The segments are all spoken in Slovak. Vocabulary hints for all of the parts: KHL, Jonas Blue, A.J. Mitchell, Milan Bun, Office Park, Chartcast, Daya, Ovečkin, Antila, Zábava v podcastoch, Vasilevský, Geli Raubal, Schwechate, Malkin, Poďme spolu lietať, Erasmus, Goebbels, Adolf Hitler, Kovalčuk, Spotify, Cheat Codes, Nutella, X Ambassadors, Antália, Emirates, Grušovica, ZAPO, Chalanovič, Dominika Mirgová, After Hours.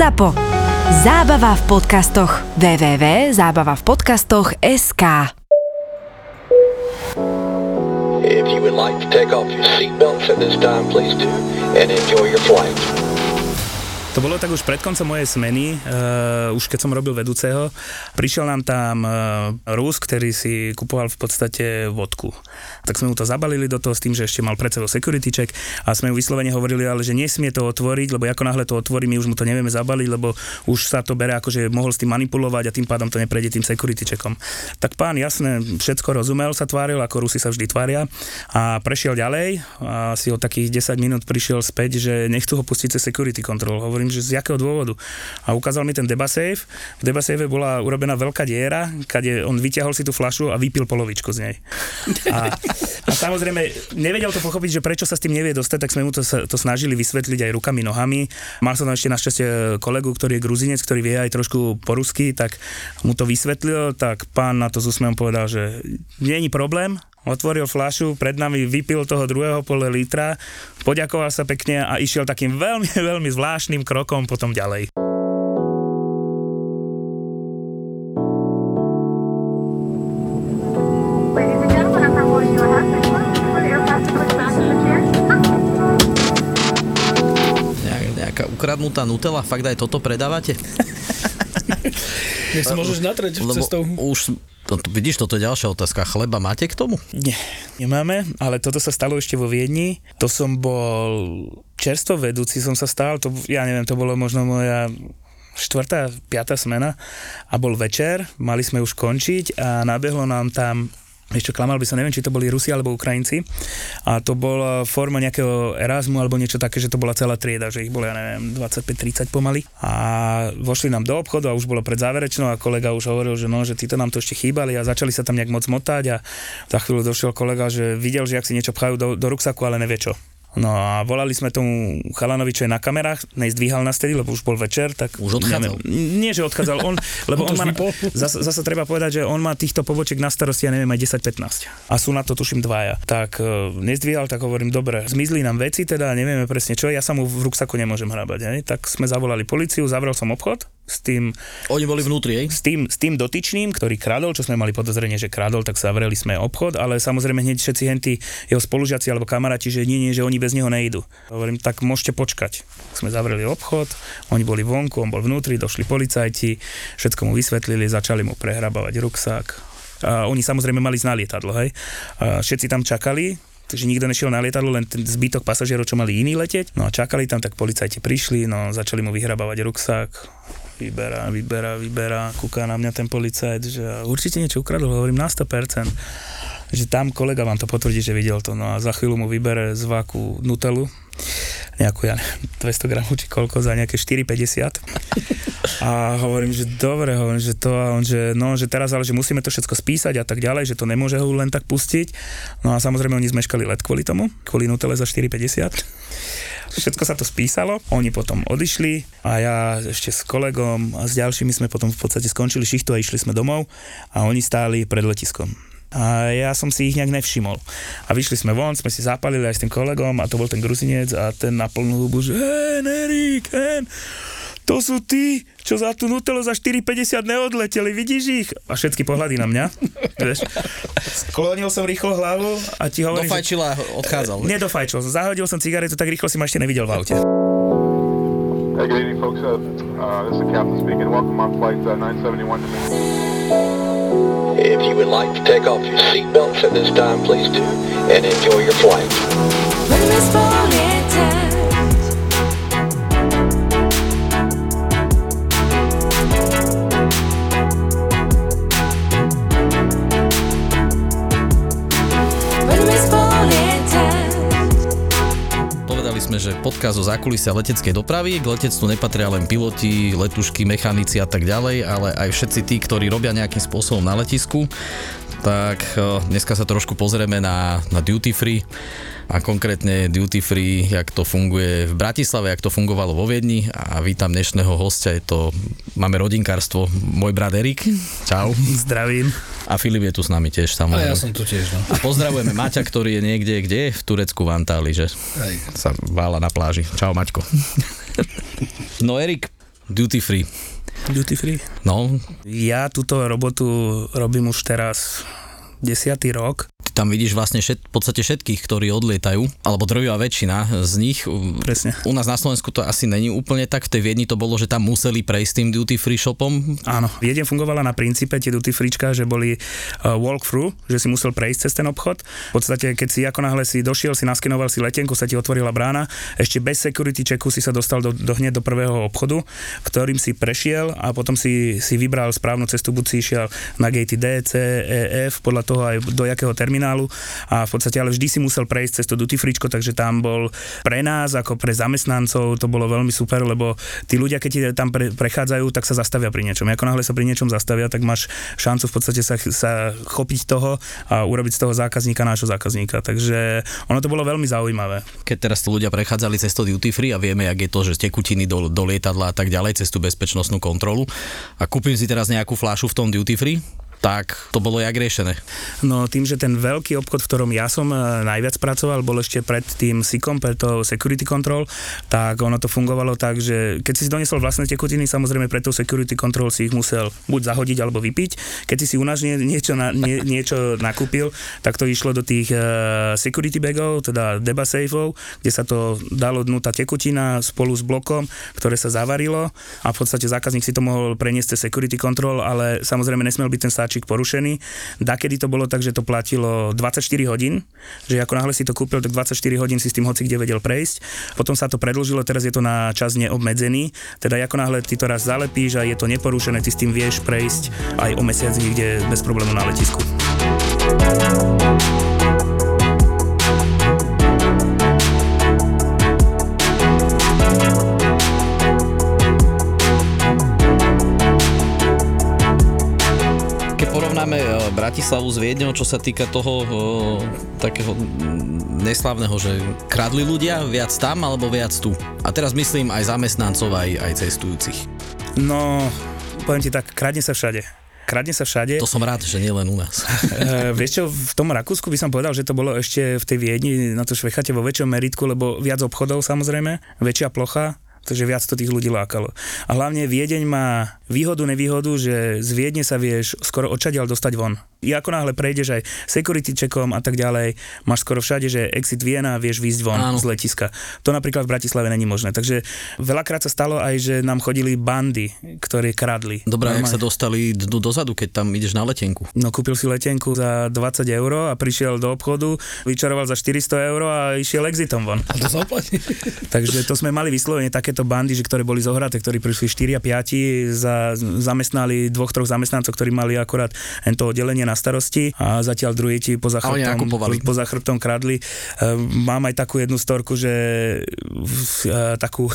ZAPO. Zábava v podcastoch. www.zabavavpodcastoch.sk If you would like to take off your seatbelts at this time, please do, and enjoy your flight. To bolo tak už pred koncom mojej smeny, už keď som robil vedúceho, prišiel nám tam Rus, ktorý si kupoval v podstate vodku. Tak sme mu to zabalili do toho s tým, že ešte mal pred sebou security check a sme mu vyslovene hovorili, ale že nesmie to otvoriť, lebo ako náhle to otvorí, my už mu to nevieme zabaliť, lebo už sa to berá ako, že mohol s tým manipulovať a tým pádom to neprejde tým security checkom. Tak pán jasne všetko rozumel, sa tváril, ako Rusi sa vždy tvária a prešiel ďalej a si o takých 10 minút prišiel späť, že nechcú ho pustiť cez security control. Že z jakého dôvodu. A ukázal mi ten debasafe. V debasafe bola urobená veľká diera, kde on vyťahol si tú fľašu a vypil polovičku z nej. A samozrejme, nevedel to pochopiť, že prečo sa s tým nevie dostať, tak sme mu to snažili vysvetliť aj rukami, nohami. Mal som tam ešte našťastie kolegu, ktorý je Gruzinec, ktorý vie aj trošku po rusky, tak mu to vysvetlil, tak pán na to s úsmevom povedal, že nie je problém. Otvoril fľašu, pred nami vypil toho druhého pol lítra, poďakoval sa pekne a išiel takým veľmi, veľmi zvláštnym krokom potom ďalej. Nejaká ukradnutá Nutella, fakt aj toto predávate? Nech sa môžeš natrieť cestou. No, vidíš, toto je ďalšia otázka. Chleba máte k tomu? Nie, nemáme, ale toto sa stalo ešte vo Viedni. To som bol čerstvo vedúci, som sa stal, to, ja neviem, to bolo možno moja 4., 5. smena a bol večer, mali sme už končiť a nabehlo nám tam ešte klamal by som, neviem, či to boli Rusi alebo Ukrajinci. A to bola forma nejakého Erasmu alebo niečo také, že to bola celá trieda, že ich bolo, ja neviem, 25-30 pomaly. A vošli nám do obchodu a už bolo pred záverečnou a kolega už hovoril, že no, že títo nám to ešte chýbali a začali sa tam nejak moc motať a za chvíľu došiel kolega, že videl, že ak si niečo pchajú do ruksaku, ale nevie čo. No a volali sme tomu Chalanovičovi na kamerách, nezdvíhal nás tedy, lebo už bol večer, tak... Už odchádzal. Nie, že odchádzal, on, lebo on má... Zasa treba povedať, že on má týchto pobočiek na starosti, ja neviem, aj 10-15. A sú na to, tuším, dvaja. Tak nezdvíhal, tak hovorím, dobre, zmizli nám veci, teda nevieme presne čo, ja sa mu v ruksaku nemôžem hrábať, hej. Tak sme zavolali políciu, zavrel som obchod s tým... Oni boli vnútri, hej? S tým dotyčným, ktorý kradol, čo sme mali podozrenie, že kradol, tak zavreli sme obchod, ale samozrejme hneď všetci henty jeho spolužiaci alebo kamaráti, že nie, že oni bez neho nejdu. Hovorím, tak môžete počkať. Sme zavreli obchod, oni boli vonku, on bol vnútri, došli policajti, všetko mu vysvetlili, začali mu prehrabávať ruksák. A oni samozrejme mali ísť na lietadlo, hej. A všetci tam čakali, že nikto nešiel na lietadlo, len ten zbytok pasažierov, čo mali iní letieť. No a čakali tam, tak policajti prišli, no začali mu vyhrabávať ruksák. Vyberá, kúka na mňa ten policajt, že určite niečo ukradol, hovorím na 100%. Že tam kolega vám to potvrdí, že videl to. No a za chvíľu mu vybere z váku Nutellu, nejakú, ja neviem, 200 gramov či koľko, za nejaké 4,50. A hovorím, že dobre, hovorím, že to, a on, že no, že teraz, ale že musíme to všetko spísať a tak ďalej, že to nemôže ho len tak pustiť. No a samozrejme, oni zmeškali let kvôli tomu, kvôli Nutelle za 4,50. Všetko sa to spísalo, oni potom odišli a ja ešte s kolegom a s ďalšími sme potom v podstate skončili šichtu a išli sme domov a oni stáli pred letiskom. A ja som si ich nejak nevšimol. A vyšli sme von, sme si zapalili aj s tým kolegom a to bol ten Gruzinec a ten na plnú hubu, že Erik, to sú tí, čo za tú Nutellu za 4,50 neodleteli, vidíš ich? A všetky pohľady na mňa. Sklonil som rýchlo hlavu a ti hovorím... Dofajčil a odchádzal. Nedofajčil, zahodil som cigaretu, tak rýchlo si ma ešte nevidel v aute. Hey, good evening, folks. This is the captain speaking. Welcome on flight 971 to me. If you would like to take off your seatbelts at this time, please do, and enjoy your flight. Poďme spolu lietať. Poďme spolu lietať. Povedali sme, že podcast o zákulisia leteckej dopravy, k letectvu nepatria len piloti, letušky, mechanici a tak ďalej, ale aj všetci tí, ktorí robia nejakým spôsobom na letisku. Tak dneska sa trošku pozrieme na duty free a konkrétne duty free, jak to funguje v Bratislave, jak to fungovalo vo Viedni a vítam dnešného hostia, máme rodinkárstvo, môj brat Erik, čau. Zdravím. A Filip je tu s nami tiež, samozrejme. A ja som tu tiež, no. A pozdravujeme Maťa, ktorý je niekde, kde? V Turecku, v Antálii, že? Hej. Sa vála na pláži. Čau, Maťko. No Erik, Duty free. Duty free? No. Ja túto robotu robím už teraz 10. rok. Ty tam vidíš vlastne v podstate všetkých, ktorí odlietajú, alebo drvivá väčšina z nich. Presne. U nás na Slovensku to asi není úplne tak, v tej Viedni to bolo, že tam museli prejsť tým duty free shopom. Áno, Viedne fungovala na princípe tie duty freečka, že boli walk-through, že si musel prejsť cez ten obchod. V podstate, keď si ako náhle si došiel, si naskenoval si letenku, sa ti otvorila brána, ešte bez security checku si sa dostal do hneď do prvého obchodu, ktorým si prešiel a potom si vybral správnu cestu, buď si išiel na gate D, C, E, F, podľa toho aj do jakého terminálu a v podstate ale vždy si musel prejsť cez to duty freečko, takže tam bol pre nás, ako pre zamestnancov, to bolo veľmi super, lebo tí ľudia, keď ti tam prechádzajú, tak sa zastavia pri niečom. Ako náhle sa pri niečom zastavia, tak máš šancu v podstate sa chopiť toho a urobiť z toho zákazníka nášho zákazníka. Takže ono to bolo veľmi zaujímavé. Keď teraz ľudia prechádzali cez to duty free a vieme, jak je to, že tekutiny do lietadla a tak ďalej, cez tú bezpečnostnú kontrolu a kúpim si teraz nejakú fľašu v tom duty free, tak to bolo jak riešené? No tým, že ten veľký obchod, v ktorom ja som najviac pracoval, bol ešte pred tým SICom, pred tou security control, tak ono to fungovalo tak, že keď si doniesol vlastné tekutiny, samozrejme pred tou security control si ich musel buď zahodiť, alebo vypiť. Keď si u nás niečo nakúpil, tak to išlo do tých security bagov, teda deba safeov, kde sa to dalo dnu tá tekutina spolu s blokom, ktoré sa zavarilo a v podstate zákazník si to mohol preniesť cez security control, ale samozrejme nesmel byť ten porušený. Dakedy to bolo tak, že to platilo 24 hodín, že ako náhle si to kúpil, tak 24 hodín si s tým hocikde vedel prejsť. Potom sa to predĺžilo, teraz je to na čas neobmedzený, teda ako náhle ty to raz zalepíš a je to neporušené, ty s tým vieš prejsť aj o mesiac niekde bez problému na letisku. Bratislavu s Viedňou, čo sa týka toho takého neslávneho, že kradli ľudia viac tam alebo viac tu. A teraz myslím aj zamestnancov, aj cestujúcich. No, poviem ti tak, kradne sa všade. To som rád, že nie len u nás. Vieš čo, v tom Rakúsku by som povedal, že to bolo ešte v tej Viedni na to Schwechate vo väčšom meritku, lebo viac obchodov samozrejme, väčšia plocha, takže viac to tých ľudí lákalo. A hlavne Viedeň má výhodu, nevýhodu, že z Viedne sa vieš skoro odčadiaľ dostať von. I ako náhle prejdeš aj security checkom a tak ďalej, máš skoro všade, že exit Viena, vieš výjsť von z letiska. To napríklad v Bratislave není možné. Takže veľakrát sa stalo aj, že nám chodili bandy, ktoré kradli. Dobrá, ak sa dostali dozadu, keď tam ideš na letenku? No kúpil si letenku za 20 eur a prišiel do obchodu, vyčaroval za 400 eur a išiel exitom von. A to zaplatí. Takže to sme mali vyslovene takéto bandy, že ktoré boli zohraté, ktorí prišli 4 a 5 zamestnali 2-3 zamestnancov, ktorí mali akorát to oddelenie na starosti a zatiaľ druhý ti poza chrbtom kradli. Mám aj takú jednu storku, že takú,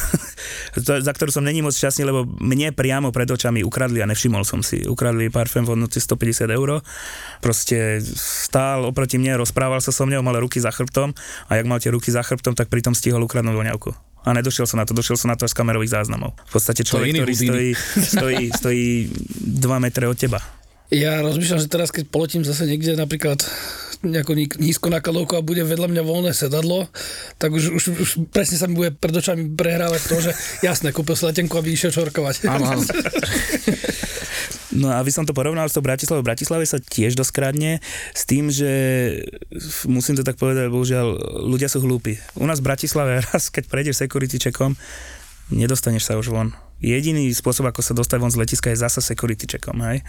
za ktorú som není moc šťastný, lebo mne priamo pred očami ukradli a nevšimol som si. Ukradli parfém v hodnote 150 eur. Proste stál oproti mne, rozprával sa so mňou, mal ruky za chrbtom a jak mal tie ruky za chrbtom, tak pritom stihol ukradnúť voňavku. A došiel som na to až z kamerových záznamov. V podstate človek, ktorý stojí 2 metre od teba. Ja rozmýšľam, že teraz, keď poletím zase niekde napríklad nejako nízko na kalovku a bude vedľa mňa voľné sedadlo, tak už presne sa mi bude pred očami prehrávať to, že jasné, kúpil si letenku, aby išiel čorkovať. Áno. No a aby som to porovnal s tou Bratislavou, v Bratislave sa tiež doskradne s tým, že musím to tak povedať, bohužiaľ, ľudia sú hlúpi. U nás v Bratislave raz, keď prejdeš security checkom, nedostaneš sa už von. Jediný spôsob, ako sa dostať von z letiska, je zasa security checkom, hej.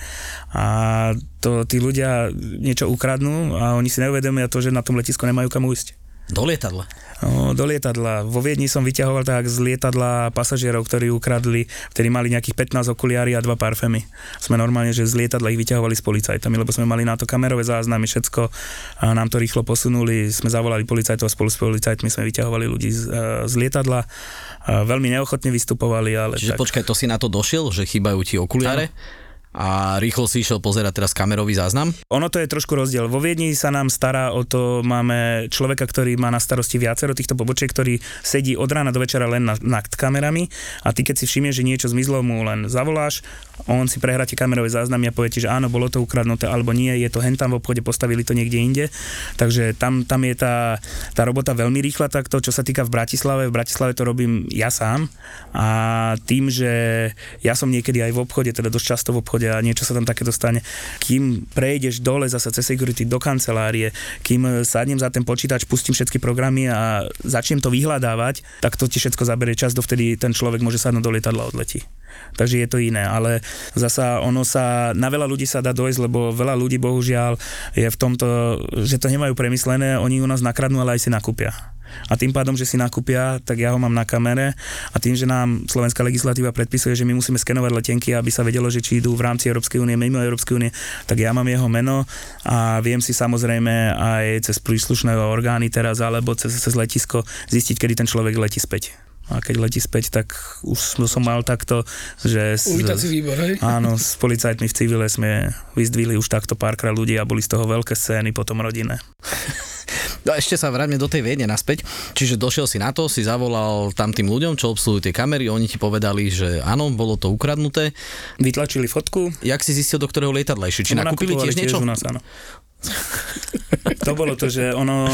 A to tí ľudia niečo ukradnú a oni si neuvedomia to, že na tom letisku nemajú kam ísť. Do lietadla? No, do lietadla. Vo Viedni som vyťahoval tak z lietadla pasažierov, ktorí ukradli, ktorí mali nejakých 15 okuliári a 2 parfémy. Sme normálne, že z lietadla ich vyťahovali s policajtami, lebo sme mali na to kamerové záznamy, všetko a nám to rýchlo posunuli, sme zavolali policajtov a spolu s policajtmi sme vyťahovali ľudí z lietadla. Veľmi neochotne vystupovali, ale čiže tak. Počkaj, to si na to došiel, že chýbajú ti okuliáre? a rýchlo si išiel pozerať teraz kamerový záznam? Ono to je trošku rozdiel. Vo Viedni sa nám stará o to, máme človeka, ktorý má na starosti viacero týchto pobočiek, ktorý sedí od rána do večera len nad kamerami a ty keď si všimneš, že niečo zmizlo, mu len zavoláš, on si prehrá tie kamerové záznamy a povie ti, že áno, bolo to ukradnuté alebo nie, je to hentam v obchode, postavili to niekde inde. Takže tam je tá robota veľmi rýchla, takto, čo sa týka v Bratislave to robím ja sám a tým, že ja som niekedy aj v obchode, teda dosť často v obchode a niečo sa tam také dostane. Kým prejdeš dole zasa cez security do kancelárie, kým sadnem za ten počítač, pustím všetky programy a začnem to vyhľadávať, tak to ti všetko zaberie čas, dovtedy ten človek môže sadnúť do lietadla a odletí. Takže je to iné, ale zasa ono sa, na veľa ľudí sa dá dojsť, lebo veľa ľudí bohužiaľ je v tomto, že to nemajú premyslené, oni u nás nakradnú, ale aj si nakúpia. A tým pádom, že si nakúpia, tak ja ho mám na kamere a tým, že nám slovenská legislatíva predpisuje, že my musíme skenovať letenky, aby sa vedelo, že či idú v rámci Európskej únie, mimo Európskej únie, tak ja mám jeho meno a viem si samozrejme aj cez príslušné orgány teraz alebo cez letisko zistiť, kedy ten človek letí späť. A keď letí späť, tak už som mal takto, že... Uvítací výbor, hej? Áno, s policajtmi v civile sme vyzdvihli už takto párkrát ľudí a boli z toho veľké scény, potom rodinné. No ešte sa vráťme do tej Viedne naspäť. Čiže došiel si na to, si zavolal tam tým ľuďom, čo obsluhujú tie kamery, oni ti povedali, že áno, bolo to ukradnuté. Vytlačili fotku. Jak si zistil, do ktorého lietadla išli? Či nakúpili tiež niečo? U nás, áno. To bolo to, že ono,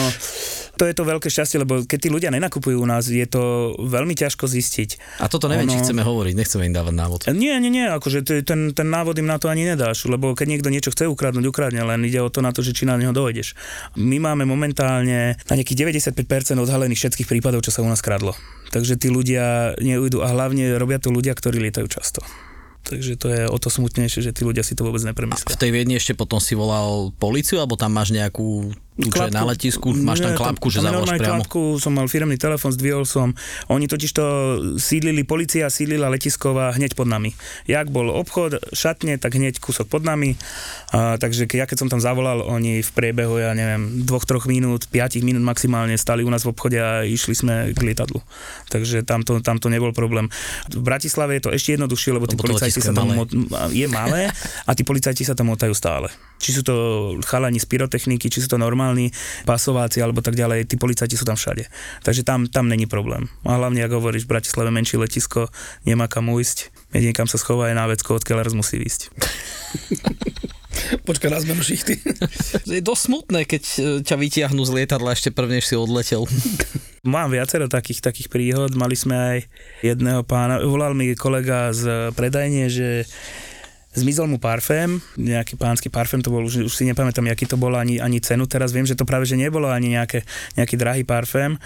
to je to veľké šťastie, lebo keď tí ľudia nenakupujú u nás, je to veľmi ťažko zistiť. A toto neviem, či chceme hovoriť, nechceme im dávať návod. Nie, akože ten návod im na to ani nedáš, lebo keď niekto niečo chce ukradnúť, ukradne, len ide o to na to, že či na neho dojdeš. My máme momentálne na nejakých 95% odhalených všetkých prípadov, čo sa u nás kradlo. Takže tí ľudia neujdu a hlavne robia to ľudia, ktorí lietajú často. Takže to je o to smutnejšie, že tí ľudia si to vôbec nepremyslia. A v tej Viedni ešte potom si volal políciu, alebo tam máš nejakú... Klapku, na letisku, máš tam klapku, že zavoláš priamo. Klapku, som mal firemný telefón, zdvihol som. Oni totiž to sídlili, polícia sídlila letisková hneď pod nami. Jak bol obchod, šatne, tak hneď kúsok pod nami. Takže ja keď som tam zavolal, oni v priebehu, ja neviem, 2-3 minút, 5 minút maximálne stali u nás v obchode a išli sme k lietadlu. Takže tam to nebol problém. V Bratislave je to ešte jednoduchšie, lebo tí policajti sa tam je malé a tí policajti sa tam motajú stále. Či sú to chalani z pyrotechniky, či sú to normálne pasováci alebo tak ďalej, tí policajti sú tam všade. Takže tam není problém. A hlavne, ak hovoríš, v Bratislave menšie letisko, nemá kam ujsť, jedine kam sa schová je návecko, odkiaľ raz musí ísť. Počkaj, raz mám šichty. Je dosť smutné, keď ťa vytiahnu z lietadla ešte prvnež si odletel. Mám viacero takých príhod, mali sme aj jedného pána, volal mi kolega z predajne, že zmizol mu parfém, nejaký pánsky parfém to bol, už si nepamätám, aký to bol, ani cenu teraz, viem, že to práve, že nebolo ani nejaký drahý parfém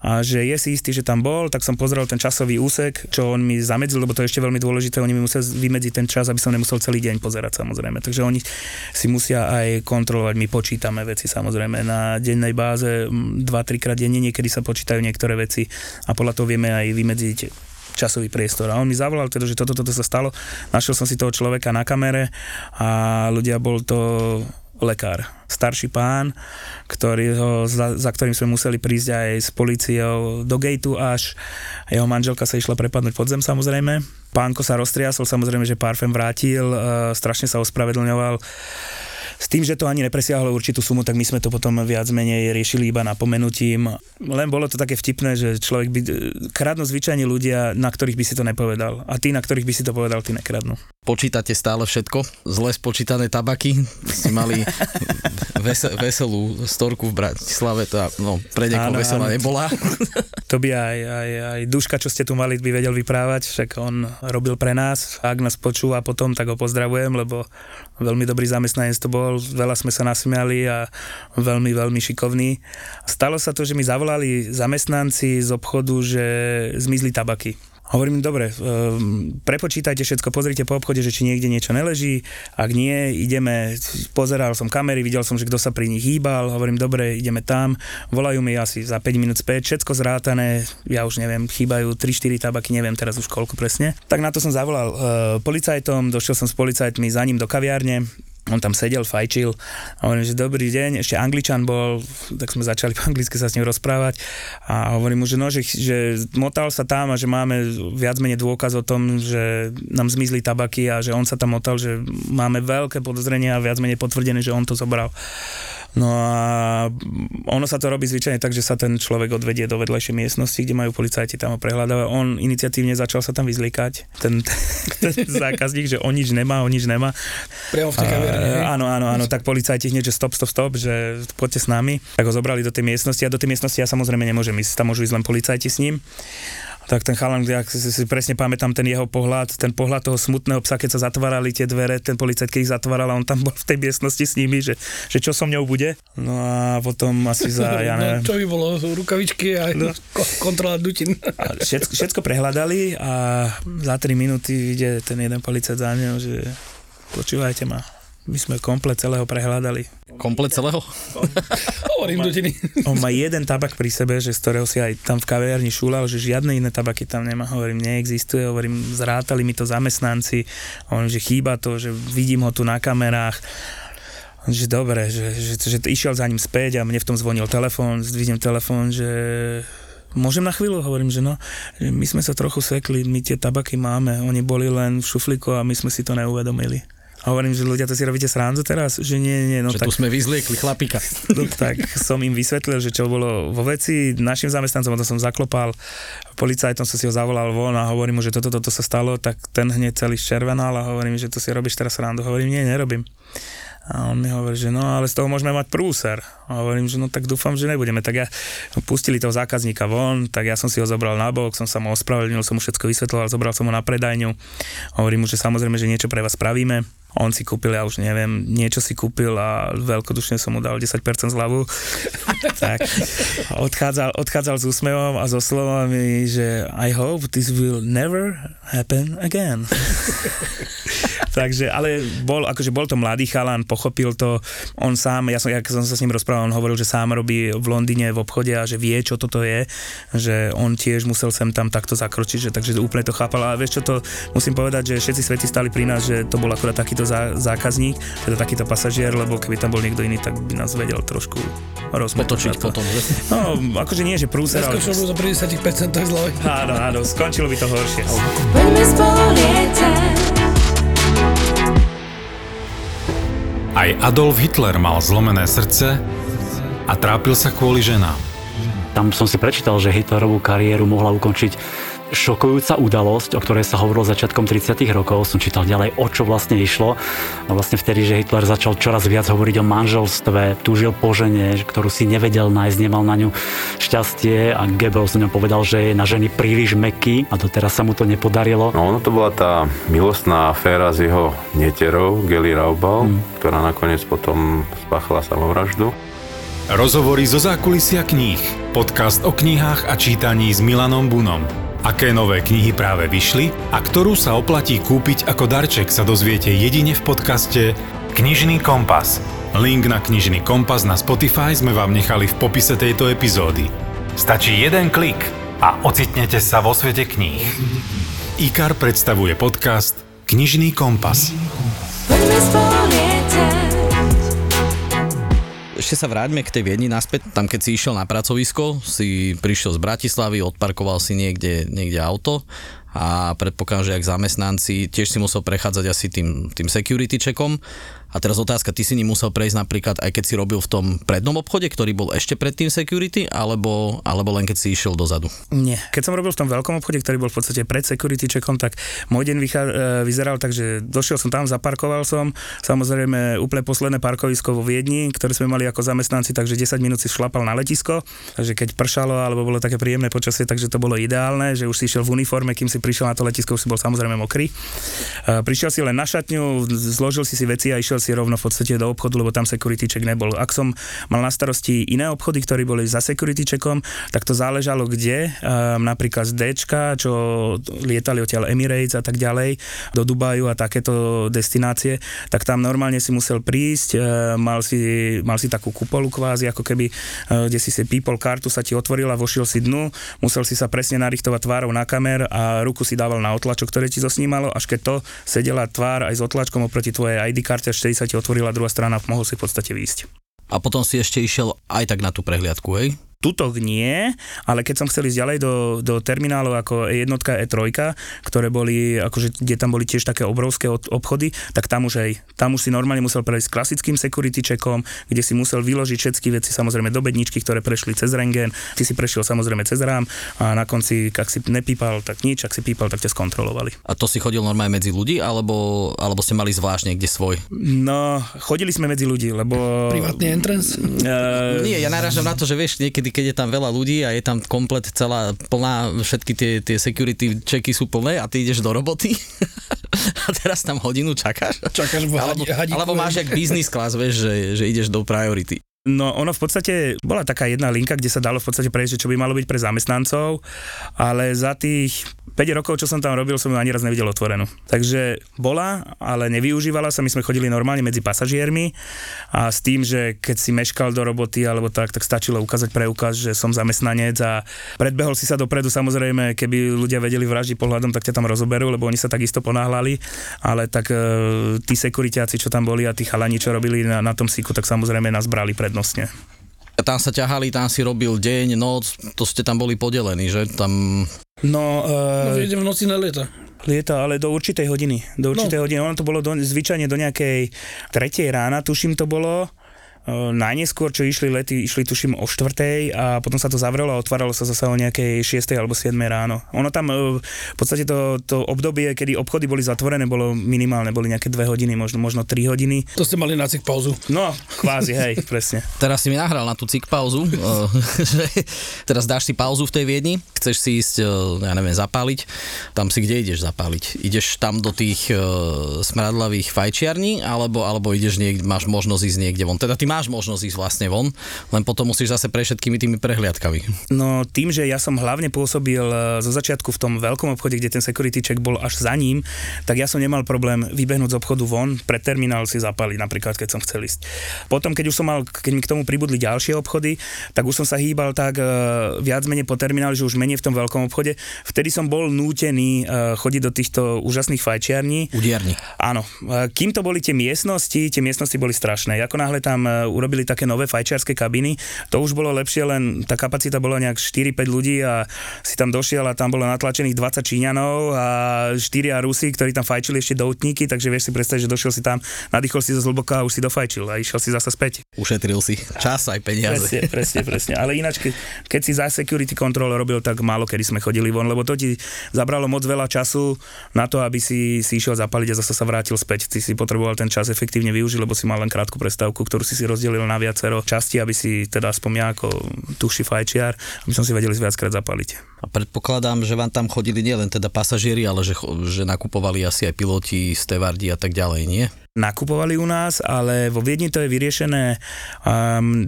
a že je si istý, že tam bol, tak som pozrel ten časový úsek, čo on mi zamedzil, lebo to je ešte veľmi dôležité, oni mi musia vymedziť ten čas, aby som nemusel celý deň pozerať samozrejme, takže oni si musia aj kontrolovať, my počítame veci samozrejme na dennej báze, 2-3 krát denne, niekedy sa počítajú niektoré veci a podľa toho vieme aj vymedziť časový priestor. A on mi zavolal teda, že toto sa stalo. Našiel som si toho človeka na kamere a ľudia, bol to lekár. Starší pán, za ktorým sme museli prísť aj s políciou do gateu až. Jeho manželka sa išla prepadnúť pod zem samozrejme. Pánko sa roztriasol, samozrejme, že parfém vrátil, strašne sa ospravedlňoval. S tým, že to ani nepresiahlo určitú sumu, tak my sme to potom viac menej riešili iba napomenutím. Len bolo to také vtipné, že človek by... Kradnú zvyčajne ľudia, na ktorých by si to nepovedal. A tí, na ktorých by si to povedal, tí nekradnú. Počítate stále všetko? Zle spočítané tabaky? Si mali veselú storku v Bratislave, tá, no, pre niekoho veselá nebola. To by aj Duška, čo ste tu mali, by vedel vyprávať, však on robil pre nás. Ak nás počúva potom, tak ho pozdravujem, lebo veľmi dobrý zamestnanec to bol. Veľa sme sa nasmiali a veľmi, veľmi šikovní. Stalo sa to, že mi zavolali zamestnanci z obchodu, že zmizli tabaky. Hovorím, dobre, prepočítajte všetko, pozrite po obchode, že či niekde niečo neleží, ak nie, ideme, pozeral som kamery, videl som, že kto sa pri nich hýbal, hovorím, dobre, ideme tam, volajú mi asi za 5 minút späť, všetko zrátané, ja už neviem, chýbajú 3-4 tabaky, neviem teraz už koľko presne. Tak na to som zavolal policajtom, došiel som s policajtmi za ním do kaviárne, on tam sedel, fajčil a hovorím, že dobrý deň, ešte Angličan bol, tak sme začali po anglicky sa s ním rozprávať a hovorím mu, že nože, že motal sa tam a že máme viac menej dôkaz o tom, že nám zmizli tabaky a že on sa tam motal, že máme veľké podozrenia a viac menej potvrdené, že on to zobral. No a ono sa to robí zvyčajne tak, že sa ten človek odvedie do vedľajšej miestnosti, kde majú policajti, tam ho prehľadávajú. On iniciatívne začal sa tam vyzliekať, ten zákazník, že on nič nemá. Priamo v tej kaviarni. Áno, tak policajti hneď, že stop, že poďte s nami. Tak ho zobrali do tej miestnosti a do tej miestnosti ja samozrejme nemôžem ísť, tam môžu ísť len policajti s ním. Tak ten chalan, ja si presne pamätám ten jeho pohľad, ten pohľad toho smutného psa, keď sa zatvárali tie dvere, ten policajt, keď ich zatváral, on tam bol v tej miestnosti s nimi, že čo so mňou bude. No a potom asi za, ja neviem. No, čo by bolo, rukavičky a kontrola dutin. A všetko prehľadali a za 3 minúty ide ten jeden policajt za mňou, že počúvajte ma. My sme komplet celého prehľadali. Komplet celého? Hovorím dutiny. On má jeden tabak pri sebe, že z ktorého si aj tam v kaviarni šúlal, že žiadne iné tabaky tam nemá. Hovorím, neexistuje. Hovorím, zrátali mi to zamestnanci. Hovorím, že chýba to, že vidím ho tu na kamerách. Že dobre, že išiel za ním späť a mne v tom zvonil telefón. Vidím telefón, že... Môžem na chvíľu? Hovorím, že no, že my sme sa trochu sekli, my tie tabaky máme. Oni boli len v šuflíku a my sme si to neuvedomili. A hovorím, že ľudia, to si robíte srandu teraz? Že nie. No že tak, tu sme vyzliekli chlapíka. No, tak som im vysvetlil, že čo bolo vo veci. Našim zamestnancom, to som zaklopal, policajtom som si ho zavolal von a hovorím mu, že toto sa stalo, tak ten hneď celý ščervenal a hovorím, že to si robíš teraz srandu. Hovorím, nie, nerobím. A on mi hovorí, že no, ale z toho môžeme mať prúser. A hovorím, že no, tak dúfam, že nebudeme. Tak ja pustili toho zákazníka von, tak ja som si ho zobral na bok, som sa mu ospravedlnil, som mu všetko vysvetloval, zobral som ho na predajňu. Hovorím mu, že samozrejme, že niečo pre vás spravíme. On si kúpil, ja už neviem, niečo si kúpil a veľkodušne som mu dal 10% zľavu. Tak odchádzal s úsmevom a so slovami, že I hope this will never happen again. Takže, ale bol to mladý chalan, pochopil to, on sám, ja som sa s ním rozprával, on hovoril, že sám robí v Londýne v obchode a že vie, čo toto je, že on tiež musel sem tam takto zakročiť, že takže úplne to chápal. A vieš čo, to musím povedať, že všetci svety stali pri nás, že to bol akurát takýto zákazník, teda takýto pasažier, lebo keby tam bol niekto iný, tak by nás vedel trošku rozmotočiť potom, že? No, akože nie, že prúser, ale... Neskončilo by za 50% zľavy. Áno, skončilo by to horšie. Poďme spolu lietať. Aj Adolf Hitler mal zlomené srdce a trápil sa kvôli ženám. Tam som si prečítal, že Hitlerovú kariéru mohla ukončiť šokujúca udalosť, o ktorej sa hovorilo začiatkom 30. rokov. Som čítal ďalej, o čo vlastne išlo. A vlastne vtedy, že Hitler začal čoraz viac hovoriť o manželstve, túžil po žene, ktorú si nevedel nájsť, nemal na ňu šťastie a Goebbels ňom povedal, že je na ženy príliš mäkký a doteraz sa mu to nepodarilo. No ono to bola tá milostná aféra z jeho netierou, Geli Raubal, ktorá nakoniec potom spáchala samovraždu. Rozhovory zo zákulisia kníh. Podcast o knihách a čítaní s Milanom Bunom. Aké nové knihy práve vyšli a ktorú sa oplatí kúpiť ako darček sa dozviete jedine v podcaste Knižný kompas. Link na Knižný kompas na Spotify sme vám nechali v popise tejto epizódy. Stačí jeden klik a ocitnete sa vo svete kníh. IKAR predstavuje podcast Knižný kompas. Ešte sa vráťme k tej Viedni naspäť. Tam, keď si išiel na pracovisko, si prišiel z Bratislavy, odparkoval si niekde auto a predpokladám, že jak zamestnanci, tiež si musel prechádzať asi tým security checkom. A teraz otázka, ty si nemusel prejsť napríklad, aj keď si robil v tom prednom obchode, ktorý bol ešte pred tým security, alebo len keď si išiel dozadu? Nie. Keď som robil v tom veľkom obchode, ktorý bol v podstate pred security checkom, tak môj deň vyzeral tak, že došiel som tam, zaparkoval som, samozrejme úplne posledné parkovisko vo Viedni, ktoré sme mali ako zamestnanci, takže 10 minút si šlapal na letisko, takže keď pršalo alebo bolo také príjemné počasie, takže to bolo ideálne, že už si išiel v uniforme, kým si prišiel na to letisko, už si bol samozrejme mokrý. Prišiel si len na šatňu, zložil si veci a išiel si rovno v podstate do obchodu, lebo tam security check nebol. Ak som mal na starosti iné obchody, ktoré boli za security checkom, tak to záležalo kde, napríklad z Dčka, čo lietali odtiaľ Emirates a tak ďalej, do Dubaju a takéto destinácie, tak tam normálne si musel prísť, mal si takú kupolu kvázi, ako keby, kde si people kartu sa ti otvorila, vošiel si dnu, musel si sa presne narichtovať tvárou na kamer a ruku si dával na otlačok, ktoré ti zosnímalo, až keď to sedela tvár aj s otlačkom oproti tvojej ID karte, vtedy sa ti otvorila druhá strana, mohol si v podstate výjsť. A potom si ešte išiel aj tak na tú prehliadku, hej? Tutok nie, ale keď som chcel ísť ďalej do terminálov ako E1, E3, ktoré boli, akože, kde tam boli tiež také obrovské obchody, tak tam už si normálne musel prejsť klasickým security checkom, kde si musel vyložiť všetky veci, samozrejme do bedničky, ktoré prešli cez rentgen, ty si prešiel samozrejme cez rám a na konci, ak si nepípal, tak nič, ak si pípal, tak ťa skontrolovali. A to si chodil normálne medzi ľudí, alebo ste mali zvlášť niekde svoj? No, chodili sme medzi ľudí, lebo... Privátny entrance? Nie, ja narážam na to, že vieš, keď je tam veľa ľudí a je tam komplet celá plná, všetky tie security checky sú plné a ty ideš do roboty a teraz tam hodinu čakáš. Čakáš v hadíku. Alebo máš jak business class, vieš, že ideš do priority. No ono v podstate, bola taká jedna linka, kde sa dalo v podstate prejsť, čo by malo byť pre zamestnancov, ale za tých 5 rokov, čo som tam robil, som ju ani raz nevidel otvorenú. Takže bola, ale nevyužívala sa, my sme chodili normálne medzi pasažiermi a s tým, že keď si meškal do roboty alebo tak stačilo ukázať preukaz, že som zamestnanec a predbehol si sa dopredu, samozrejme, keby ľudia vedeli vraždiť pohľadom, tak ťa tam rozoberú, lebo oni sa takisto ponáhľali, ale tak tí sekuritáci, čo tam boli a tí chalani, čo robili na tom síku, tak samozrejme nás brali prednostne. Tam sa ťahali, tam si robil deň, noc, to ste tam boli podelení, že? Tam... No, idem v noci na lieta. Lieta, ale do určitej hodiny. Do určitej hodiny. Ono to bolo zvyčajne do nejakej 3:00 rána, tuším to bolo. Najneskôr, čo išli lety, išli tuším o 4:00 a potom sa to zavrelo a otváralo sa zase o nejakej 6:00 alebo 7:00 ráno. Ono tam v podstate to obdobie, kedy obchody boli zatvorené, bolo minimálne, boli nejaké 2 hodiny, možno 3 hodiny. To ste mali na cik pauzu. No, kvázi, hej, presne. Teraz si mi nahral na tú cik pauzu, že teraz dáš si pauzu v tej Viedni, chceš si ísť, ja neviem, zapáliť, tam si kde ideš zapáliť? Ideš tam do tých smradlavých fajčiarní alebo ideš niekde, máš možnosť ísť niekde von. Teda ty máš možnosť ísť vlastne von, len potom musíš zase pre všetkými tými prehliadkami. No tým, že ja som hlavne pôsobil zo začiatku v tom veľkom obchode, kde ten security check bol až za ním, tak ja som nemal problém vybehnúť z obchodu von, pre terminál si zapáliť napríklad, keď som chcel ísť. Potom, keď mi k tomu pribudli ďalšie obchody, tak už som sa hýbal tak viac menej po termináli, že už menej v tom veľkom obchode. Vtedy som bol nútený chodiť do týchto úžasných fajčiarní. Udiarní. Áno. Kým to boli tie miestnosti boli strašné. Ako náhle tam urobili také nové fajčiarske kabiny. To už bolo lepšie, len tá kapacita bola nejak 4-5 ľudí a si tam došiel a tam bolo natlačených 20 Číňanov a 4 Rusi, ktorí tam fajčili ešte doutníky, takže vieš si predstaviť, že došiel si tam, nadýchol si zo zhlboka a už si dofajčil a išiel si zasa späť. Ušetril si čas aj peniaze. Presne. Ale ináč, keď si za security control robil, tak málo kedy sme chodili von, lebo to ti zabralo moc veľa času na to, aby si išiel zapaliť a zasa sa vrátil späť. Ty si potreboval ten čas efektívne využiť, lebo si mal len krátku prestávku, ktorú si rozdelil na viacero časti, aby si teda aspoň ja ako tuší fajčiar, aby som si vedeli viackrát zapáliť. A predpokladám, že vám tam chodili nielen teda pasažieri, ale že nakupovali asi aj piloti, stevardi a tak ďalej, nie? Nakupovali u nás, ale vo Viedni to je vyriešené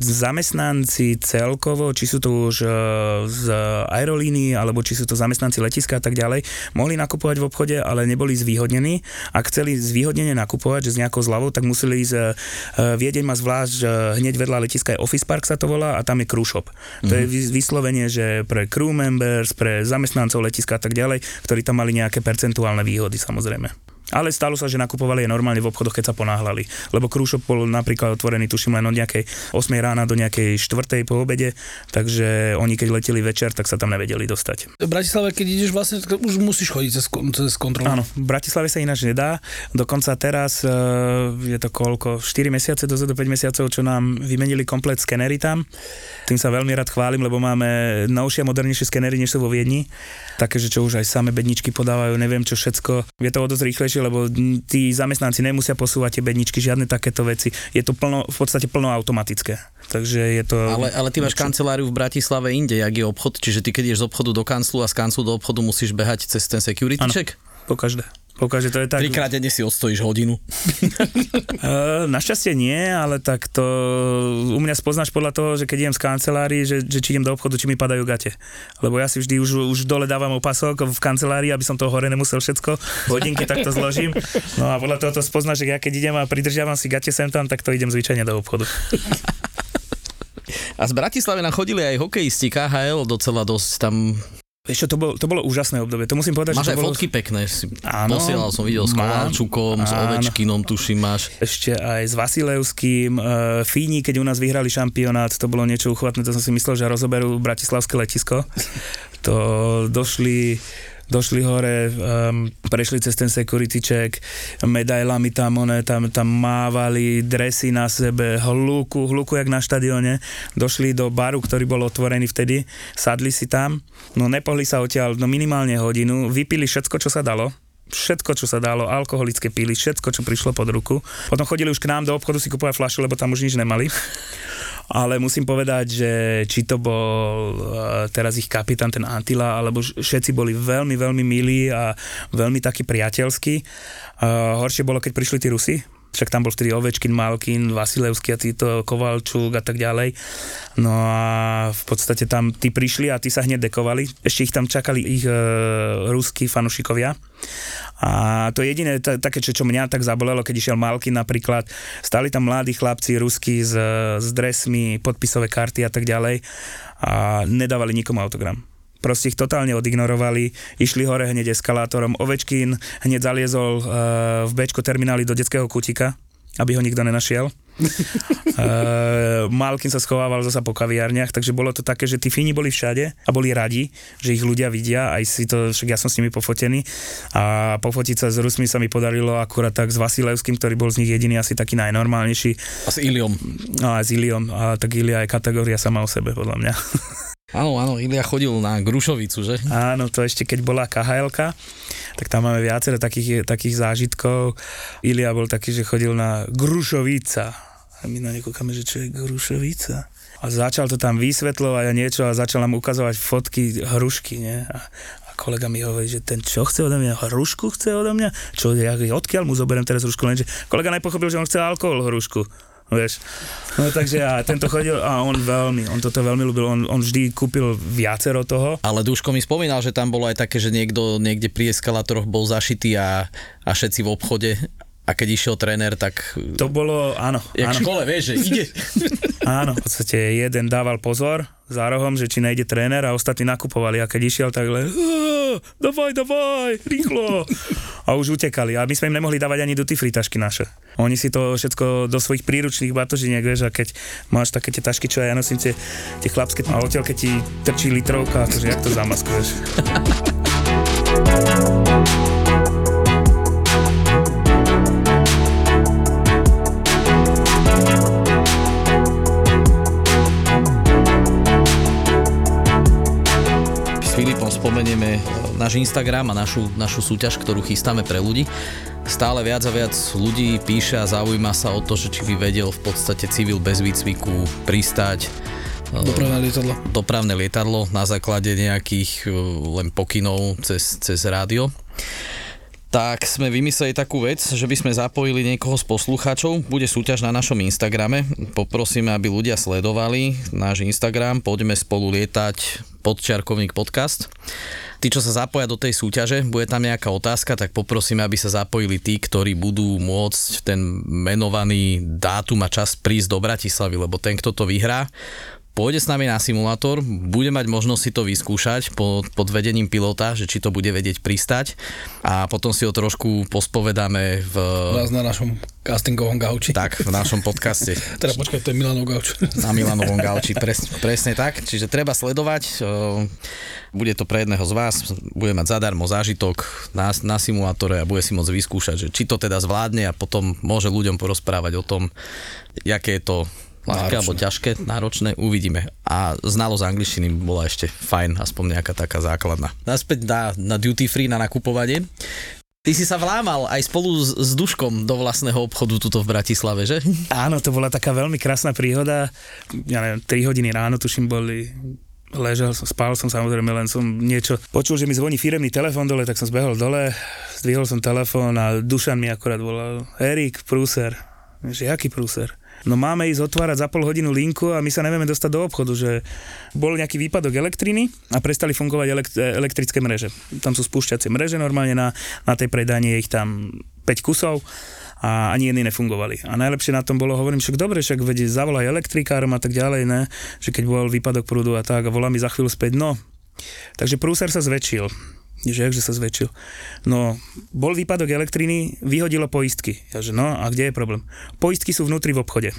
zamestnanci celkovo, či sú to už z aerolíny, alebo či sú to zamestnanci letiska a tak ďalej, mohli nakupovať v obchode, ale neboli zvýhodnení. Ak chceli zvýhodnenie nakupovať, že s nejakou zľavou, tak museli ísť. Viedeň má zvlášť, hneď vedľa letiska je Office Park sa to volá a tam je crew shop. To je vyslovenie, že pre crew members, pre zamestnancov letiska a tak ďalej, ktorí tam mali nejaké percentuálne výhody samozrejme. Ale stalo sa, že nakupovali je normálne v obchodoch, keď sa ponáhľali. Lebo krúšok bol napríklad otvorený, tuším, len od nejakej 8 rána do nejakej 4 po obede, takže oni keď leteli večer, tak sa tam nevedeli dostať. V Bratislave, keď ideš vlastne, tak už musíš chodiť cez kontrolu. Áno, v Bratislave sa ináč nedá. Dokonca teraz je to koľko? 4 mesiace dozadu, 5 mesiacov, čo nám vymenili komplet skenery tam. Tým sa veľmi rád chválim, lebo máme novšie a modernejšie skenery, než sú vo Viedni. Takže čo už aj same bedničky podávajú, neviem čo všetko. Je to o dosť rýchlejšie, lebo tí zamestnanci nemusia posúvať tie bedničky, žiadne takéto veci. Je to v podstate plno automatické. Takže je to... Ale ty máš kanceláriu v Bratislave inde, jak je obchod, čiže ty keď ideš z obchodu do kanclu a z kanclu do obchodu musíš behať cez ten security check? Áno, po každé, to je tak... Trikrát denne si odstojíš hodinu. Našťastie nie, ale tak to... U mňa spoznáš podľa toho, že keď idem z kancelárii, že či idem do obchodu, či mi padajú gate. Lebo ja si vždy už dole dávam opasok v kancelárii, aby som to hore nemusel všetko. Hodinky takto zložím. No a podľa toho to spoznáš, že ja keď idem a pridržiavam si gate sem tam, tak to idem zvyčajne do obchodu. A z Bratislave nám chodili aj hokejisti KHL docela dosť tam... Vieš čo, to bolo úžasné obdobie, to musím povedať. Máš že to aj bolo... fotky pekné, áno, posielal som, videl s Kovalčukom, s Ovečkinom, tuším máš. Ešte aj s Vasilevským, Fíni, keď u nás vyhrali šampionát, to bolo niečo uchvatné, to som si myslel, že rozoberú bratislavské letisko. To došli hore, prešli cez ten security check, medailami tam mávali, dresy na sebe, hluku jak na štadióne. Došli do baru, ktorý bol otvorený vtedy, sadli si tam, no nepohli sa odtiaľ, no minimálne hodinu, vypili všetko, čo sa dalo, alkoholické pili, všetko, čo prišlo pod ruku. Potom chodili už k nám do obchodu si kupovať fľaše, lebo tam už nič nemali. Ale musím povedať, že či to bol teraz ich kapitán, ten Antila, alebo všetci boli veľmi, veľmi milí a veľmi takí priateľskí. Horšie bolo, keď prišli tí Rusi. Však tam bol vtedy Ovečkin, Malkin, Vasilevský a títo Kovalčuk a tak ďalej. No a v podstate tam tí prišli a tí sa hneď dekovali. Ešte ich tam čakali ich ruskí fanúšikovia. A to je jediné také, čo mňa tak zabolelo, keď išiel Malkin napríklad, stáli tam mladí chlapci rusky s dresmi, podpisové karty a tak ďalej a nedávali nikomu autogram. Proste ich totálne odignorovali, išli hore hneď eskalátorom. Ovečkin hneď zaliezol v Bčko termináli do detského kútika, aby ho nikto nenašiel. Malkin sa schovával zasa po kaviarniach, takže bolo to také, že tí Fíni boli všade a boli radi, že ich ľudia vidia, aj si to, však ja som s nimi pofotený a pofotiť sa s Rusmi sa mi podarilo akurát tak s Vasilevským, ktorý bol z nich jediný asi taký najnormálnejší. A s Iliom. A s Iliom, a tak Ilia je kategória sama o sebe, podľa mňa. Áno, Ilia chodil na Grušovicu, že? Áno, to ešte keď bola KHL-ka, tak tam máme viacero takých zážitkov. Ilia bol taký, že chodil na Grušovica. A my na ne kúkame, že čo je Grušovica. A začal to tam vysvetľovať a niečo a začal nám ukazovať fotky hrušky, nie? A kolega mi hovorí, že ten čo chce odo mňa? Hrušku chce odo mňa? Čo, ja odkiaľ mu zoberiem teraz hrušku? Lenže kolega nepochopil, že on chce alkohol hrušku. Vieš. No takže a tento chodil a on toto veľmi ľúbil, on vždy kúpil viacero toho. Ale Duško mi spomínal, že tam bolo aj také, že niekto niekde pri eskalátoroch bol zašitý a všetci v obchode a keď išiel tréner, tak... To bolo, áno. Jak v škole, vieš, že ide. Áno, v podstate jeden dával pozor za rohom, že či nejde tréner a ostatní nakupovali a keď išiel, tak len davaj, rýchlo. A už utekali a my sme im nemohli dávať ani do tých fritašky naše. Oni si to všetko do svojich príručných batožiniek, vieš, a keď máš také tie tašky, čo ja nosím, tie chlapské a odtiaľ, keď ti trčí litrovka, akože jak to zamaskuješ. Filipom spomenieme náš Instagram a našu súťaž, ktorú chystáme pre ľudí. Stále viac a viac ľudí píše a zaujíma sa o to, že či by vedel v podstate civil bez výcviku pristáť dopravné lietadlo na základe nejakých len pokynov cez rádio. Tak sme vymysleli takú vec, že by sme zapojili niekoho z poslucháčov. Bude súťaž na našom Instagrame. Poprosíme, aby ľudia sledovali náš Instagram. Poďme spolu lietať _podcast. Tí, čo sa zapoja do tej súťaže, bude tam nejaká otázka, tak poprosíme, aby sa zapojili tí, ktorí budú môcť ten menovaný dátum a čas prísť do Bratislavy, lebo ten, kto to vyhrá, pôjde s nami na simulátor, bude mať možnosť si to vyskúšať pod vedením pilota, že či to bude vedieť pristať a potom si ho trošku pospovedáme na našom castingovom gauči. Tak, v našom podcaste. Teda počkaj, to je Milanov gauč. Na Milanovom gauči, presne tak. Čiže treba sledovať, bude to pre jedného z vás, bude mať zadarmo zážitok na simulátore a bude si môcť vyskúšať, že či to teda zvládne a potom môže ľuďom porozprávať o tom, aké je to ľahké alebo ťažké, náročné, uvidíme. A znalosť angličtiny bola ešte fajn, aspoň nejaká taká základná. Naspäť na duty free, na nakupovanie. Ty si sa vlámal aj spolu s Duškom do vlastného obchodu tuto v Bratislave, že? Áno, to bola taká veľmi krásna príhoda. Ja neviem, 3 hodiny ráno, tuším, boli... Ležal som, spal som samozrejme, len som niečo... Počul, že mi zvoní firemný telefón dole, tak som zbehol dole, zdvihol som telefón a Dušan mi akorát volal. Erik, prúser. Že jaký prúser? No máme ísť otvárať za pol hodinu linku a my sa nevieme dostať do obchodu, že bol nejaký výpadok elektriny a prestali fungovať elektrické mreže. Tam sú spúšťacie mreže normálne, na tej predajni je ich tam 5 kusov a ani jedny nefungovali. A najlepšie na tom bolo, hovorím, však dobre, však vedie, zavolaj elektrikárom a tak ďalej, ne? Že keď bol výpadok prúdu a tak a volá mi za chvíľu späť, no Takže prúser sa zväčšil. Že sa zväčšil. No, bol výpadok elektriny, vyhodilo poistky. Jaže, no a kde je problém? Poistky sú vnútri v obchode.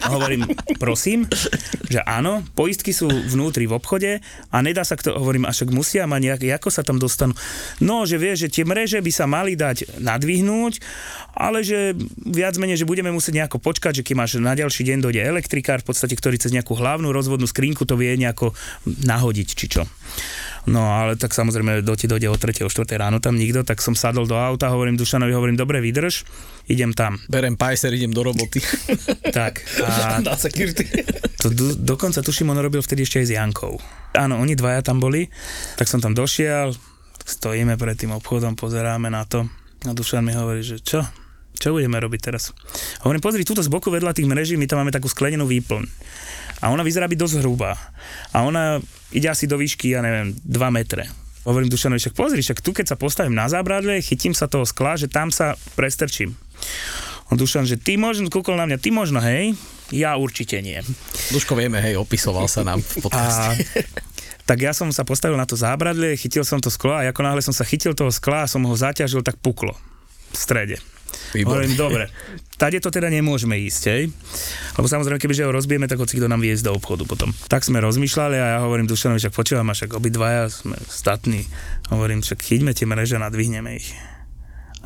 A hovorím, prosím, že áno, poistky sú vnútri v obchode a nedá sa kto, hovorím, až ak musia ma nejak, ako sa tam dostanú. No, že vieš, že tie mreže by sa mali dať nadvihnúť, ale že viac menej, že budeme musieť nejako počkať, že keď máš na ďalší deň dojde elektrikár, v podstate, ktorý cez nejakú hlavnú rozvodnú skrinku to vie nejako nahodiť, či čo. No, ale tak samozrejme, do ti dojde o 3. o 4. ráno tam nikto, tak som sadol do auta, hovorím Dušanovi, hovorím, dobre, vydrž, idem tam. Berem pajser, idem do roboty. Tak. A to dokonca tuším, on robil vtedy ešte aj s Jankou. Áno, oni dvaja tam boli, tak som tam došiel, stojíme pred tým obchodom, pozeráme na to a Dušan mi hovorí, že čo budeme robiť teraz? Hovorím, pozri, túto z boku vedľa tých mreží, my tam máme takú sklenenú výplň. A ona vyzerá byť dosť hrubá. A ona ide asi do výšky, ja neviem, 2 metre. Hovorím Dušanovi, však pozri, však tu keď sa postavím na zábradle, chytím sa toho skla, že tam sa prestrčím. On Dušan, že ty možno, kúkol na mňa, ty možno, hej? Ja určite nie. Duško, vieme, hej, opisoval sa nám v podcaste. Tak ja som sa postavil na to zábradle, chytil som to sklo a ako náhle som sa chytil toho skla a som ho zaťažil, tak puklo v strede. Hovorím, dobre, tady to teda nemôžeme ísť, hej? Lebo samozrejme, kebyže ho rozbijeme, tak hocikto nám viesť do obchodu potom. Tak sme rozmýšľali a ja hovorím Dušanovi, však počúvam, a však obidvaja sme statní. Hovorím, však chyťme tie mreže a nadvihneme ich.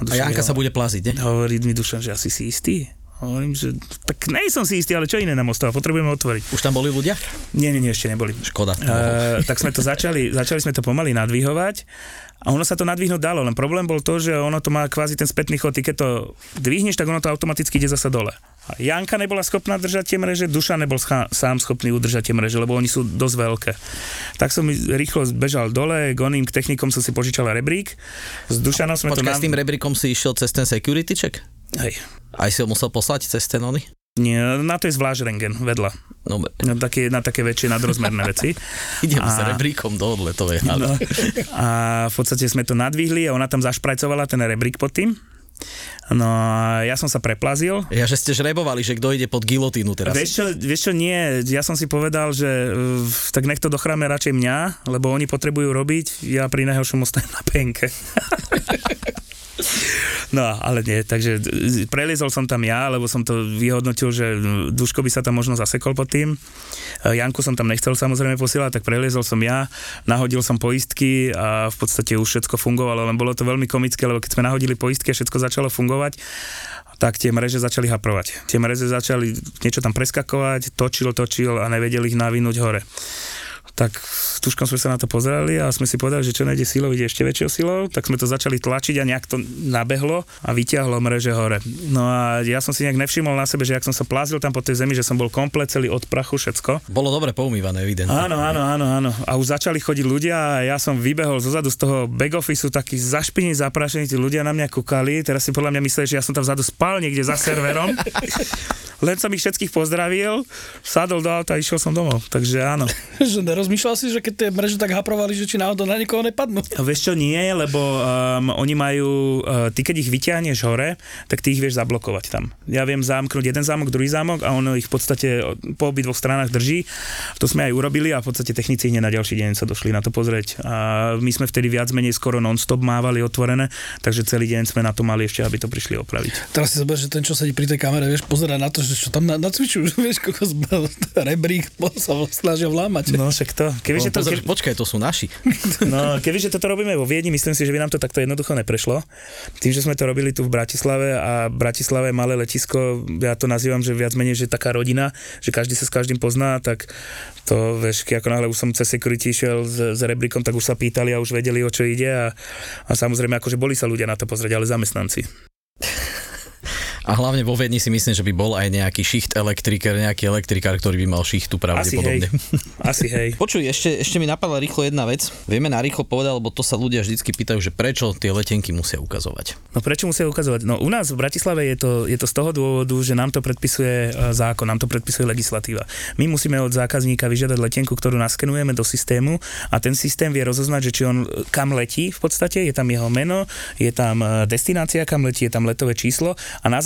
A Janka sa bude plaziť, ne? Hovorí mi Dušan, že asi si istý. Hovorím, že tak nejsom si istý, ale čo iné nám ostáva, potrebujeme otvoriť. Už tam boli ľudia? Nie, ešte neboli. Škoda. Tak sme to začali sme to pomaly nadvihovať. A ono sa to nadvihnúť dalo, len problém bol to, že ono to má kvázi ten spätný chod, ty keď to dvihneš, tak ono to automaticky ide zasa dole. A Janka nebola schopná držať tie mreže, Dušan nebol sám schopný udržať tie mreže, lebo oni sú dosť veľké. Tak som rýchlo bežal dole, k oným technikom som si požičal rebrík. S Dušanom sme s tým rebríkom si išiel cez ten security check? Hej. Aj si ho musel poslať cez ten ony? Nie, na to je zvlášť rengen vedľa. Dobre. Na také väčšie nadrozmerné veci. Idem s rebríkom do odletovej hale. No, a v podstate sme to nadvihli a ona tam zašprajcovala ten rebrík pod tým. No ja som sa preplazil. Ja, že ste žrebovali, že kto ide pod gilotínu teraz. Vieš čo, nie. Ja som si povedal, že tak nech to dochráme radšej mňa, lebo oni potrebujú robiť, ja pri najhoršom ostanem na penke. No, ale nie, takže preliezol som tam ja, lebo som to vyhodnotil, že Duško by sa tam možno zasekol pod tým. Janku som tam nechcel samozrejme posielať, tak preliezol som ja, nahodil som poistky a v podstate už všetko fungovalo, len bolo to veľmi komické, lebo keď sme nahodili poistky a všetko začalo fungovať, tak tie mreže začali haprovať. Tie mreže začali niečo tam preskakovať, točil a nevedeli ich navinúť hore. Tak s Tuškom sme sa na to pozerali a sme si povedali, že čo nejde silou, ide ešte väčšou silou, tak sme to začali tlačiť a nejak to nabehlo a vyťahlo mreže hore. No a ja som si nejak nevšimol na sebe, že jak som sa plazil tam po tej zemi, že som bol komplet celý od prachu, všetko. Bolo dobre poumývané, evidentne. Áno. A už začali chodiť ľudia a ja som vybehol zozadu z toho back officeu, taký zašpiní, zaprašení, tí ľudia na mňa kúkali, teraz si podľa mňa mysleli, že ja som tam vzadu spal niekde za serverom. Len som ich všetkých pozdravil, sadol do auta a išiel som domov, takže áno. Rozmýšľal si, že keď tie mreže tak haprovali, že či náhodou na nikoho nepadnú? Vieš čo, nie, lebo oni majú, ty keď ich vyťahneš hore, tak ty ich vieš zablokovať tam. Ja viem zamknúť jeden zámok, druhý zámok a ono ich v podstate po obidvoch stranách drží. To sme aj urobili a v podstate technici hneď na ďalší deň sa došli na to pozrieť. A my sme vtedy viac menej skoro non-stop mávali otvorené, takže celý deň sme na to mali ešte, aby to prišli opraviť. Teraz si zober, že ten, čo sedí pri tej kamere, vieš, pozerá na to, že čo tam nacvičujú, vieš, koľko rebrík sa snažia vlámať. No, počkaj, to sú naši. No, kebyže toto robíme vo Viedni, myslím si, že by nám to takto jednoducho neprešlo. Tým, že sme to robili tu v Bratislave a Bratislave je malé letisko, ja to nazývam, že viac menej, že taká rodina, že každý sa s každým pozná, tak to, vieš, ako náhle už som cez security išiel s rebríkom, tak už sa pýtali a už vedeli, o čo ide a samozrejme, akože boli sa ľudia na to pozrieť, ale zamestnanci. A hlavne vo Viedni si myslím, že by bol aj nejaký elektrikár, ktorý by mal šichtu pravdepodobne. Asi hej. Počuj, ešte mi napadla rýchlo jedna vec. Vieme narýchlo povedať, lebo to sa ľudia vždycky pýtajú, že prečo tie letenky musia ukazovať. No prečo musia ukazovať? No u nás v Bratislave je to z toho dôvodu, že nám to predpisuje zákon, nám to predpisuje legislatíva. My musíme od zákazníka vyžiadať letenku, ktorú naskenujeme do systému a ten systém vie rozoznať, že či on kam letí v podstate, je tam jeho meno, je tam destinácia, kam letí, je tam letové číslo a na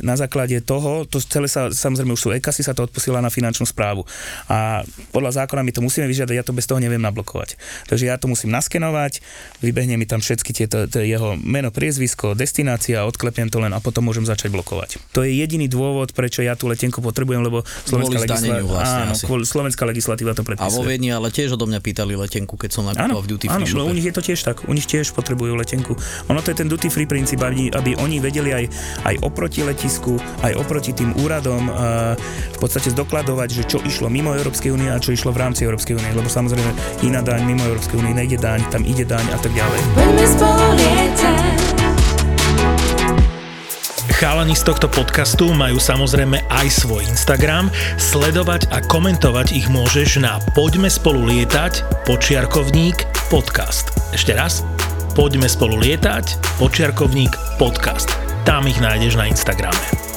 na základe toho, to celé sa, samozrejme už sú e-kasy, sa to odposiela na finančnú správu. A podľa zákona my to musíme vyžiadať, ja to bez toho neviem nablokovať. Takže ja to musím naskenovať, vybehne mi tam všetky tieto jeho meno, priezvisko, destinácia, odklepnem to len a potom môžem začať blokovať. To je jediný dôvod, prečo ja tú letenku potrebujem, lebo slovenská legislatíva slovenská legislatíva to predpisuje. A vo Viedni ale tiež odo mňa pýtali letenku, keď som nakúpil v duty free. Áno, no u nich je to tiež tak. U nich tiež potrebujú letenku. Ono to je ten duty free princíp, aby oni vedeli aj oproti letisku, aj oproti tým úradom v podstate zdokladovať, že čo išlo mimo Európskej únie a čo išlo v rámci Európskej únie, lebo samozrejme iná daň mimo Európskej únie, nejde daň, tam ide daň a tak ďalej. Chalani z tohto podcastu majú samozrejme aj svoj Instagram. Sledovať a komentovať ich môžeš na Poďme spolu lietať _ podcast. Ešte raz. Poďme spolu lietať _ podcast. Tam ich nájdeš na Instagrame.